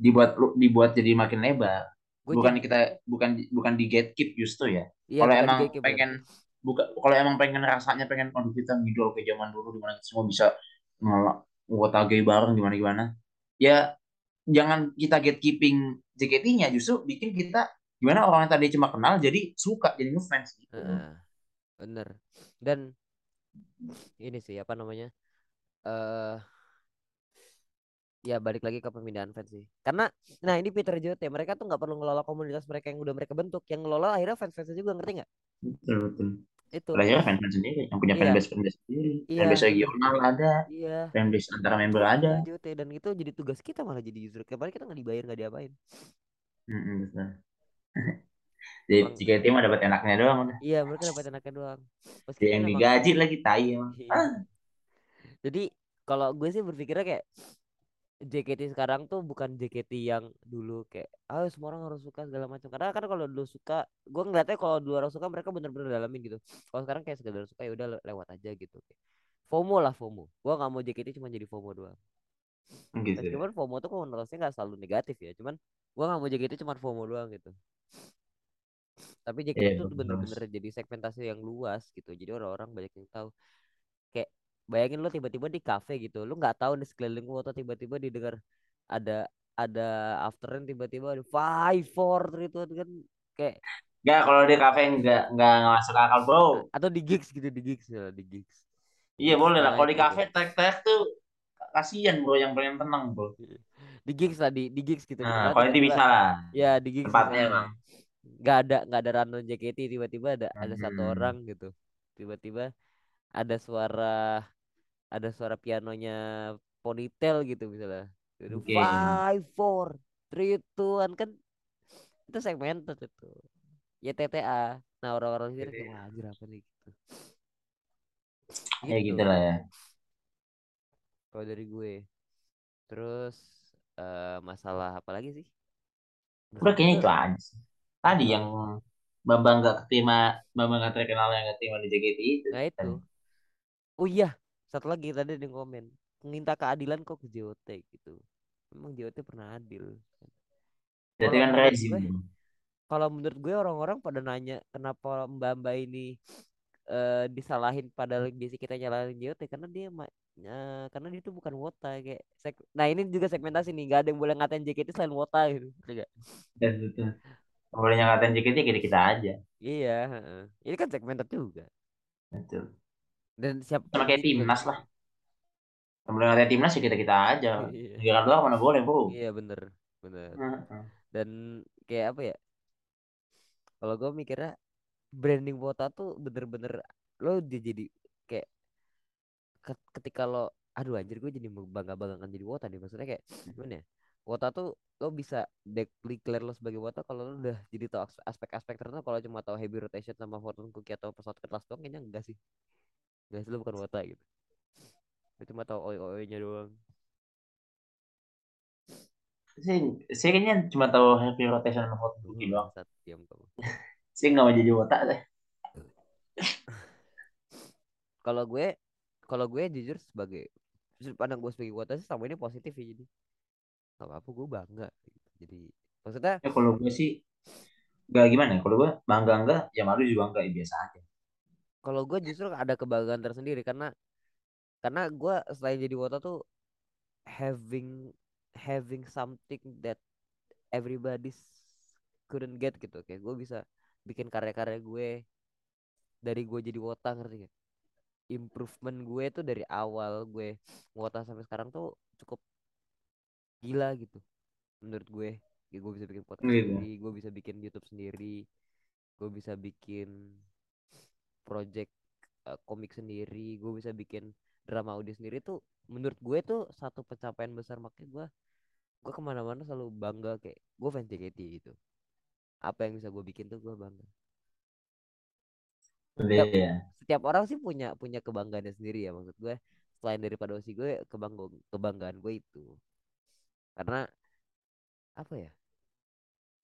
dibuat dibuat jadi makin lebar. Gua bukan jadi... kita bukan bukan di gatekeep justru ya. Iya, kalau emang pengen buka kalau emang pengen rasanya pengen kalau kita ngidol ke zaman dulu dimana semua bisa ngewotage bareng gimana gimana. Ya jangan kita gatekeeping J K T-nya justru bikin kita gimana orang yang tadi cuma kenal jadi suka jadi ngefans gitu. Nah, bener. Dan ini sih apa namanya uh, ya balik lagi ke pemindahan fans sih. Karena nah ini Peter Jote mereka tuh nggak perlu ngelola komunitas mereka yang udah mereka bentuk, yang ngelola akhirnya fans-fansnya juga ngerti nggak? Betul betul. Itu. Akhirnya fans-fans sendiri yang punya fanbase yeah. fanbase sendiri. Yeah. Fanbase regional ada. Yeah. Fanbase antara member ada. Jote dan itu jadi tugas kita malah jadi user. Kemarin kita nggak dibayar nggak diapain. Mm-hmm, betul. Jadi J K T mah dapat enaknya doang udah. Iya, mereka dapat enaknya doang. Meski yang digaji lagi tai emang. Ah. Jadi kalau gue sih berpikirnya kayak J K T sekarang tuh bukan J K T yang dulu kayak ah oh, semua orang harus suka segala macam. Karena kan kalau dulu suka, gue ngeliatnya kalau dulu orang suka mereka bener-bener dalamin gitu. Kalau sekarang kayak sekedar suka ya udah lewat aja gitu. FOMO lah FOMO. Gue nggak mau J K T cuma jadi FOMO doang. Gitu. Dan cuman FOMO tuh konotasinya nggak selalu negatif ya. Cuman gue nggak mau J K T cuma FOMO doang gitu. Tapi J K T yeah, itu bener-bener jadi segmentasi yang luas gitu. Jadi orang-orang banyak yang tahu. Kayak bayangin lo tiba-tiba di kafe gitu, lo nggak tahu di sekeliling lo atau tiba-tiba didengar ada ada afterin tiba-tiba ada five four three two kan kayak. Gak kalau di kafe nggak nggak masuk akal bro. Atau di gigs gitu di gigs ya di gigs. Iya boleh lah. Kalau di kafe tek-tek tuh kasian bro yang pengen tenang bro. Di gigs tadi di gigs gitu. Nah, kalau itu bisa lah. Ya di gigs. Tempatnya emang. Gak ada nggak ada random J K T tiba-tiba ada hmm. ada satu orang gitu tiba-tiba ada suara ada suara pianonya ponytail gitu misalnya okay. five four three two one kan itu segmen tuh itu ya T T A nah orang-orang sini kayak anjir apa nih gitu ya gitu. Gitulah ya kalau dari gue terus uh, masalah apa lagi sih udah kayaknya itu aja tadi yang Bambang gak ketima, Bambang gak terkenal yang ketima di J K T itu. Nah itu. Oh iya, satu lagi tadi ada yang komen, minta keadilan kok ke J O T gitu. Memang J O T pernah adil. Jadi kan rezim. Kalau menurut gue orang-orang pada nanya kenapa Mbak-mbak ini uh, disalahin padahal biasa kita nyalahin J O T karena dia uh, karena dia tuh bukan wota kayak. Seg- nah ini juga segmentasi nih, gak ada yang boleh ngatain J K T selain wota gitu. Enggak. Betul. Boleh ngatain J K T kita kita aja. Iya, heeh. Ini kan segmented juga. Betul. Dan siapa sama kayak timnas lah. Boleh ngatain timnas kita kita aja. Negara luar mana boleh, Bro. Iya, bener bener. Uh-huh. Dan kayak apa ya? Kalau gue mikirnya branding wota tuh bener-bener lo jadi kayak ketika lo aduh anjir gue jadi bangga-banggaan jadi wota nih maksudnya kayak gimana ya? Wota tuh lo bisa declare lo sebagai wota kalau lo udah jadi tau aspek-aspek tertentu. Kalau cuma tau heavy rotation sama fortune cookie atau pesawat kertas doang kayaknya enggak sih. Enggak sih lo bukan wota gitu. Lo cuma tau oi-oi-nya doang. Saya, saya kayaknya cuma tau heavy rotation sama fortune cookie doang. Diam kamu. Saya enggak mau jadi wota deh. Kalau gue, kalau gue jujur sebagai sudut pandang gue sebagai wota sih sama ini positif ya jadi. Kalau apa gue bangga jadi maksudnya ya kalau gue sih gak gimana ya kalau gue bangga enggak ya malu juga enggak ya biasa aja kalau gue justru ada kebanggaan tersendiri karena karena gue selain jadi wota tuh having having something that everybody couldn't get gitu kayak gue bisa bikin karya-karya gue dari gue jadi wota ngerti gak improvement gue tuh dari awal gue wota sampai sekarang tuh cukup gila gitu menurut gue ya, gue bisa bikin podcast gitu. Sendiri gue bisa bikin YouTube sendiri gue bisa bikin project uh, komik sendiri gue bisa bikin drama audio sendiri tuh menurut gue tuh satu pencapaian besar makanya gue gue kemana-mana selalu bangga kayak gue fans J K T gitu apa yang bisa gue bikin tuh gue bangga setiap, yeah. setiap orang sih punya punya kebanggaannya sendiri ya maksud gue selain daripada O C gue kebanggaan kebanggaan gue itu karena apa ya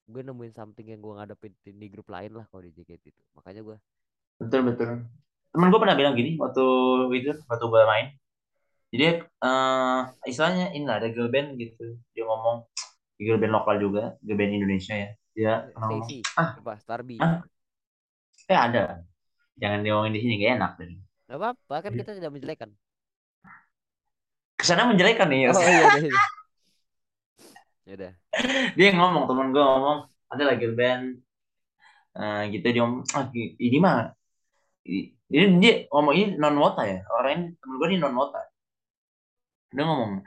gue nemuin something yang gue ngadepin di grup lain lah kalau di J K T itu. Makanya gue betul betul. Temen gue pernah bilang gini waktu itu waktu gue main. Jadi uh, istilahnya ini lah ada girl band gitu. Dia ngomong girl band lokal juga, girl band Indonesia ya. Dia ngomong ah apa Starby. Ah, eh ada. Jangan diomongin di sini gak enak deh. Gak apa-apa kan kita tidak menjelekan. Kesana menjelekan nih. Oh iya. Yaudah. Dia ngomong, temen gue ngomong ada lagi band uh, gitu dia ngomong, ah, ini mah ini, ini dia ngomong ini non wota ya, orang ini temen gue ini non wota dia ngomong,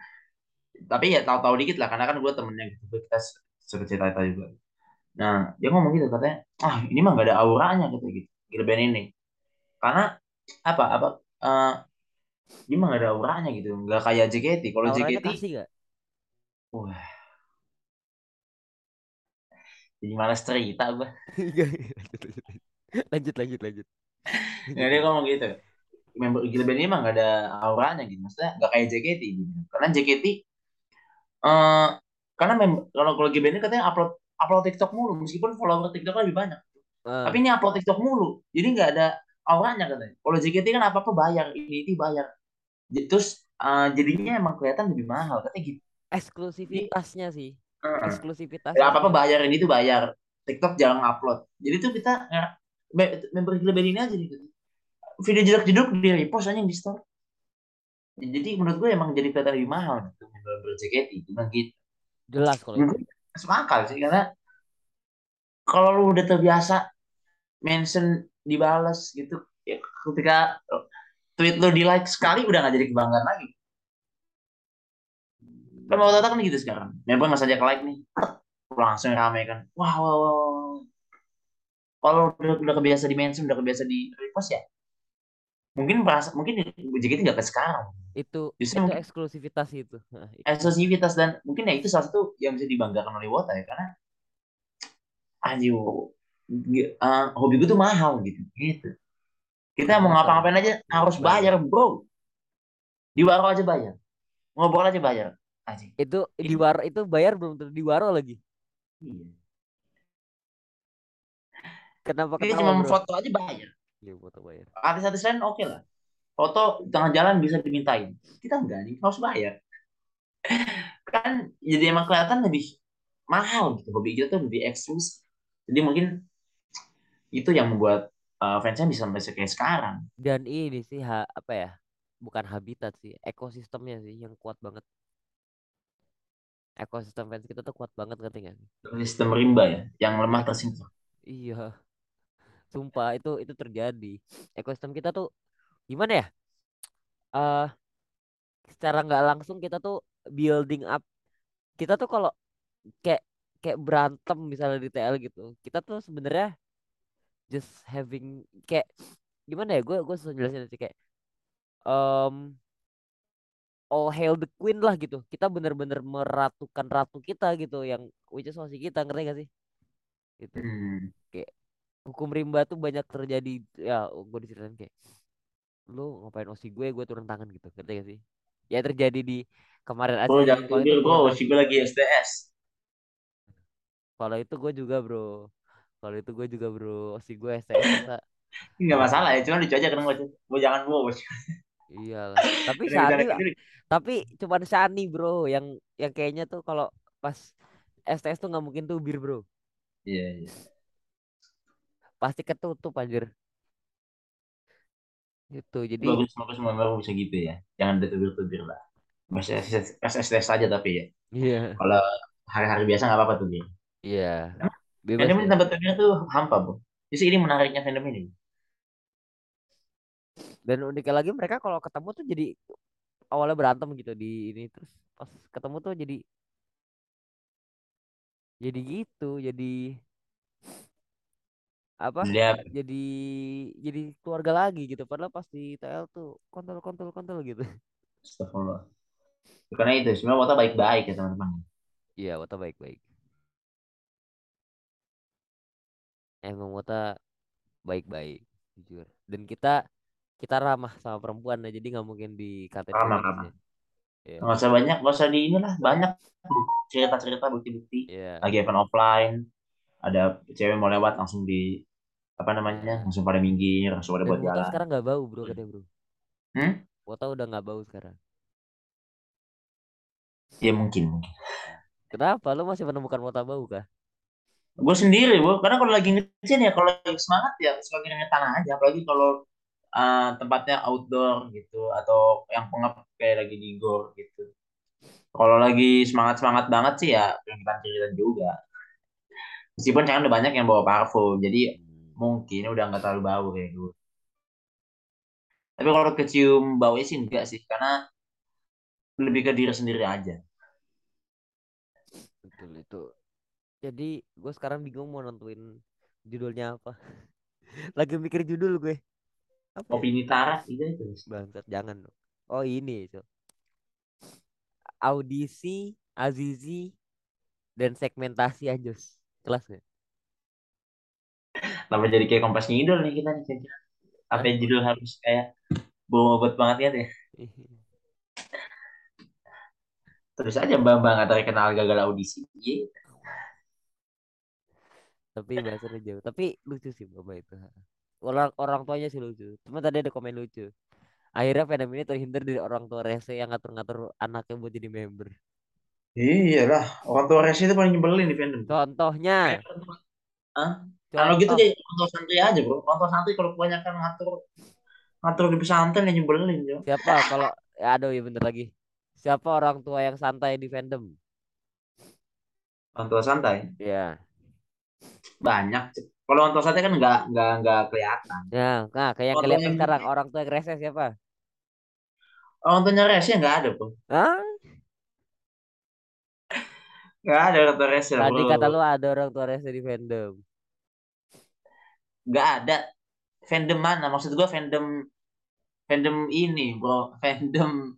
tapi ya tahu-tahu dikit lah karena kan gue temennya gitu, kita suruh cerita-cerita juga. Nah dia ngomong gitu katanya, ah ini mah gak ada auranya kata gitu, girl band ini karena apa apa uh, ini mah gak ada auranya gitu, nggak kayak J K T. Kalau J K T wah jadi malas cerita gue. Lanjut lanjut lanjut. Nah dia ngomong gitu. Member girl band ini emang gak ada auranya gitu. Maksudnya gak kayak J K T gitu. Karena J K T uh, karena member kalau kalau girl band ini katanya upload upload TikTok mulu meskipun follower TikTok lebih banyak. Uh. Tapi ini upload TikTok mulu. Jadi gak ada auranya katanya. Kalau J K T kan apa-apa bayar, ini itu bayar. Terus uh, jadinya emang kelihatan lebih mahal katanya gitu. Eksklusivitasnya sih. Hmm. Eksklusivitas ya, apa-apa bayar, ini tuh bayar. TikTok jarang upload. Jadi tuh kita member girl band ini aja gitu. Video jeduk-jeduk di repost aja yang di store. Jadi menurut gue emang jadi kelihatan lebih mahal gitu member J K T cuma gitu. Jelas kalau itu. Masuk akal sih karena kalau lu udah terbiasa mention dibales gitu ya, ketika tweet lu di-like sekali udah enggak jadi kebanggaan lagi. Kan mau datang nih gitu sekarang. Member nggak saja ke-like nih. Langsung rame kan. Wah, wah, wah. Kalau udah, udah kebiasa di mention, udah kebiasa di repost ya. Mungkin merasa, mungkin J K T nggak ke sekarang. Itu, itu mungkin, eksklusivitas itu. Eksklusivitas dan mungkin ya itu salah satu yang bisa dibanggakan oleh Wota ya. Karena anjir, uh, hobi gue tuh mahal gitu. gitu. Kita mau ngapa-ngapain aja harus bayar bro. Di waro aja bayar. Ngobrol aja bayar. Asik. Itu di waro itu bayar belum di waro lagi. Iya. Kenapa ketawa? Ini cuma bro? Foto aja bayar. Iya, foto bayar. Artis-artis lain oke okay lah. Foto tengah jalan bisa dimintain. Kita enggak nih, harus bayar. Kan jadi emang kelihatan lebih mahal gitu. Hobi kita tuh lebih eksklusif. Jadi mungkin itu yang membuat uh, fansnya bisa sampai kayak sekarang. Dan ini sih ha, apa ya? Bukan habitat sih, ekosistemnya sih yang kuat banget. Ekosistem fans kita tuh kuat banget katanya. Sistem rimba ya, yang lemah tersingkir. Iya, sumpah itu itu terjadi. Ekosistem kita tuh gimana ya? Uh, secara nggak langsung kita tuh building up. Kita tuh kalau kayak kayak berantem misalnya di T L gitu, kita tuh sebenarnya just having kayak gimana ya? Gue gue jelasin aja kayak. Um, All hail the queen lah gitu. Kita benar-benar meratukan ratu kita gitu, yang which is masih kita, ngerti gak sih? Gitu. Hmm. Kayak hukum rimba tuh banyak terjadi. Ya gue diceritain kayak, lu ngapain osi gue, gue turun tangan gitu, ngerti gak sih? Ya terjadi di kemarin aja. Bro jangan tunggil bro, osi gue lagi S T S. Kalau itu gue juga bro Kalau itu gue juga bro osi gue S T S. Gak masalah ya, cuma lucu aja karena gue jangan bro. Iyalah, tapi Shani, tapi cuman Shani bro, yang yang kayaknya tuh kalau pas S T S tuh nggak mungkin tuh bir bro. Iya. Yeah, yeah. Pasti ketutup anjir. Gitu, jadi. Bagus bagus memang bisa gitu ya, jangan ada tubir-tubir lah. Masih S T S saja tapi ya. Iya. Yeah. Kalau hari-hari biasa nggak apa-apa tuh bir. Iya. Fandom ini tambah tubir tuh hampa bro. Jadi ini menariknya fandom ini. Dan uniknya lagi mereka kalau ketemu tuh jadi awalnya berantem gitu di ini, terus pas ketemu tuh jadi jadi gitu jadi apa ya. jadi jadi keluarga lagi gitu, padahal pas di T L tuh kontol kontol kontol gitu. Astagfirullah. Karena itu sebenarnya Wata baik-baik ya teman-teman. Iya, Wata baik-baik. Emang Wata baik-baik jujur. Dan kita kita ramah sama perempuan ya, jadi nggak mungkin dikatain ramah ramah ya. Nggak usah banyak nggak usah di inilah banyak cerita cerita bukti bukti yeah. Lagi event offline ada cewek mau lewat langsung di apa namanya langsung pada minggir, langsung pada buat jalan. Sekarang nggak bau bro katanya bro. Hmm? Wota udah nggak bau sekarang. Ya mungkin mungkin. Kenapa lo masih menemukan wota bau kah? Gue sendiri bro, karena kalau lagi ngecin ya, kalau lagi semangat ya suka nginep tanah aja, apalagi kalau uh, tempatnya outdoor gitu atau yang pengap kayak lagi di gor gitu. Kalau lagi semangat-semangat banget sih ya cerita-cerita juga. Meskipun sekarang udah banyak yang bawa parfum, jadi mungkin udah nggak terlalu bau kayak gue. Tapi kalau kecium bau sih enggak sih, karena lebih ke diri sendiri aja. Betul itu. Jadi gue sekarang bingung mau nentuin judulnya apa. Lagi mikir judul gue. Apa? Opini Taras itu itu. Bangsat, jangan dong. Oh ini itu. Audisi, Azizi, dan segmentasi anjos. Kelas gak? Lama jadi kayak kompas ngidol nih kita nih kayaknya. Apa yang judul harus kayak bobot banget ya. Terus aja Mbak-mbak gak terkenal gagal audisi. Iya. Tapi bahasanya jauh. Tapi lucu sih Mbak itu. Orang orang tuanya sih lucu. Cuma tadi ada komen lucu. Akhirnya fenomena ini terhindar dari orang tua rese yang ngatur-ngatur anaknya buat jadi member. Iyalah, orang tua rese itu paling nyebelin di fandom. Contohnya, ah, kalau gitu jadi orang tua santri aja bro. Orang tua santri kalau kebanyakan ngatur ngatur di pesantren ya nyebelin ya. Siapa kalau, ya aduh ya bener lagi. Siapa orang tua yang santai di fandom? Orang tua santai? Iya. Banyak. Kalau orang tua santai kan nggak nggak nggak kelihatan. Ya, nah kayak orang kelihatan yang... sekarang orang tua yang rese siapa? Orang tuanya rese nggak ada bro. Hah? Nggak ada orang tua rese. Tadi bro, kata lu ada orang tua rese di fandom. Nggak ada. Fandom mana? Maksud gua fandom fandom ini bro. Fandom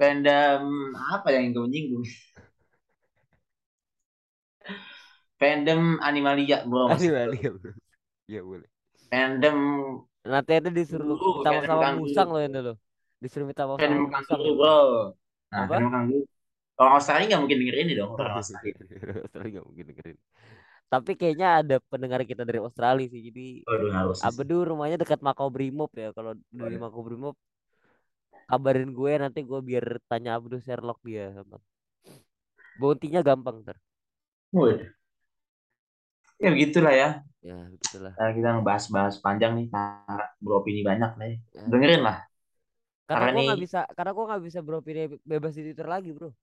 fandom apa yang gua nyinggung? Fandom Animalia bro. Animalia bro. Ya boleh. Fandom nanti ada disuruh uh, sama-sama musang loh itu loh. Disuruh minta maaf. Fandom kanguru bro. Nah, fandom kanguru. Orang Australia nggak mungkin dengerin ini dong. Orang Australia. Australia nggak mungkin dengerin. Tapi kayaknya ada pendengar kita dari Australia sih. Jadi oh, Abedu rumahnya dekat Makobrimob ya. Kalau dari Makobrimob kabarin gue nanti gue biar tanya Abedu Sherlock dia. Bounty-nya gampang ter. Waduh. Ya begitulah ya. Ya begitulah. Nah, kita ngebahas-bahas panjang nih, beropini banyak nih. Ya. Dengerin lah. Karena, karena gue nggak bisa, karena gue nggak bisa beropini bebas di Twitter lagi, bro.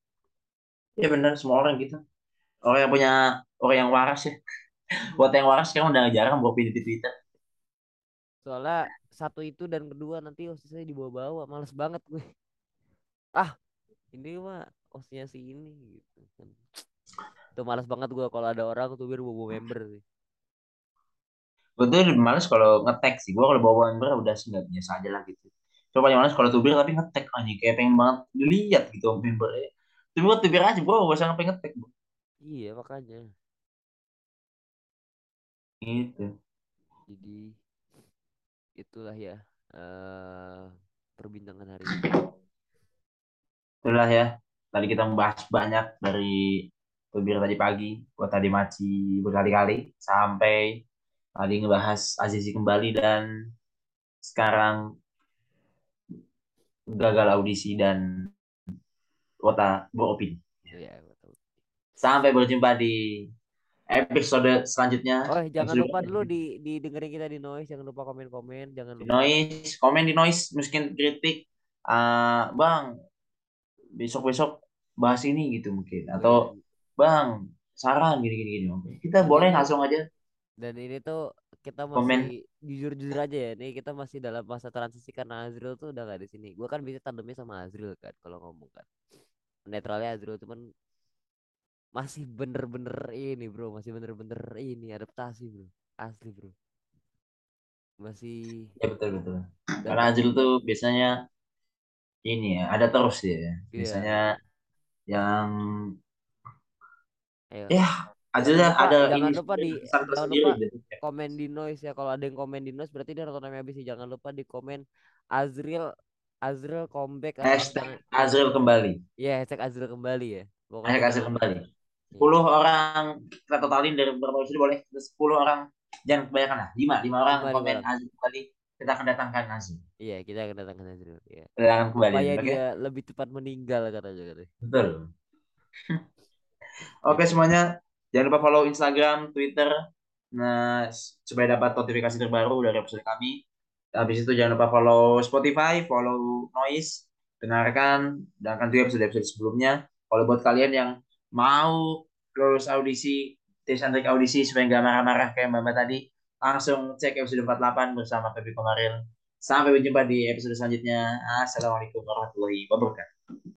Ya benar, semua orang gitu. Orang yang punya, orang yang waras ya. Buat yang waras sekarang udah jarang beropini di Twitter. Soalnya satu itu dan kedua nanti hostnya dibawa-bawa, males banget gue. Ah, ini mah hostnya si ini gitu kan. Tuh malas banget gue kalau ada orang tuh biar bawa member sih. Gue tuh malas kalau nge-tag sih. Gue kalau bawa member udah sih nggak biasa aja lah gitu. Coba yang malas kalau tubir tapi nge-tag aja kayak pengen banget dilihat gitu membernya. Tapi gue tubir aja gue nggak usah ngapain nge-tag. Iya makanya. Gitu. Jadi itulah ya uh, perbincangan hari ini. Itulah ya. Tadi kita membahas banyak dari Tubir tadi pagi, buat tadi maci berkali-kali, sampai tadi ngebahas Azizi kembali dan sekarang gagal audisi dan wota beropini. Ya, betul. Sampai berjumpa di episode selanjutnya. Oh, jangan episode lupa dulu di, di dengerin kita di noise, jangan lupa komen-komen, jangan lupa. Di noise, komen di noise, mungkin kritik, uh, bang, besok-besok bahas ini gitu mungkin, atau ya. Bang, saran gini-gini. Kita boleh langsung aja. Dan ini tuh kita masih Comment. jujur-jujur aja ya. Nih kita masih dalam masa transisi karena Azril tuh udah gak di sini. Gue kan bisa tandemnya sama Azril kan kalau ngomong kan. Netralnya Azril cuman masih bener-bener ini bro, masih bener-bener ini adaptasi bro, asli bro. Masih. Ya betul-betul. Karena Azril tuh biasanya ini ya, ada terus ya. Biasanya yeah. yang Ayo. Ya, aja ada jangan ini. Lupa di, jangan lupa komen di noise ya. Kalau ada yang komen di noise berarti dia nonton habis sih. Jangan lupa di komen Azril Azril comeback. Hashtag Azril kembali. Iya, hashtag Azril kembali ya. Pokoknya hashtag Azril kembali. sepuluh orang kita totalin dari beberapa episode boleh. sepuluh orang jangan kebanyakan lah. lima orang komen Azril kembali. Kita akan datangkan Azril. Iya, kita akan datangkan Azril. Iya. Datangkan kembali. Supaya okay. Dia lebih cepat meninggal katanya. Betul. Oke okay, semuanya, jangan lupa follow Instagram, Twitter. Nah, supaya dapat notifikasi terbaru dari episode kami. Habis itu jangan lupa follow Spotify, follow Noise, dengarkan dan akan juga episode-episode sebelumnya. Kalau buat kalian yang mau lulus audisi, tips and trick audisi supaya nggak marah-marah kayak Mbak tadi, langsung cek episode empat puluh delapan bersama Febi Komaril. Sampai berjumpa di episode selanjutnya. Assalamualaikum warahmatullahi wabarakatuh.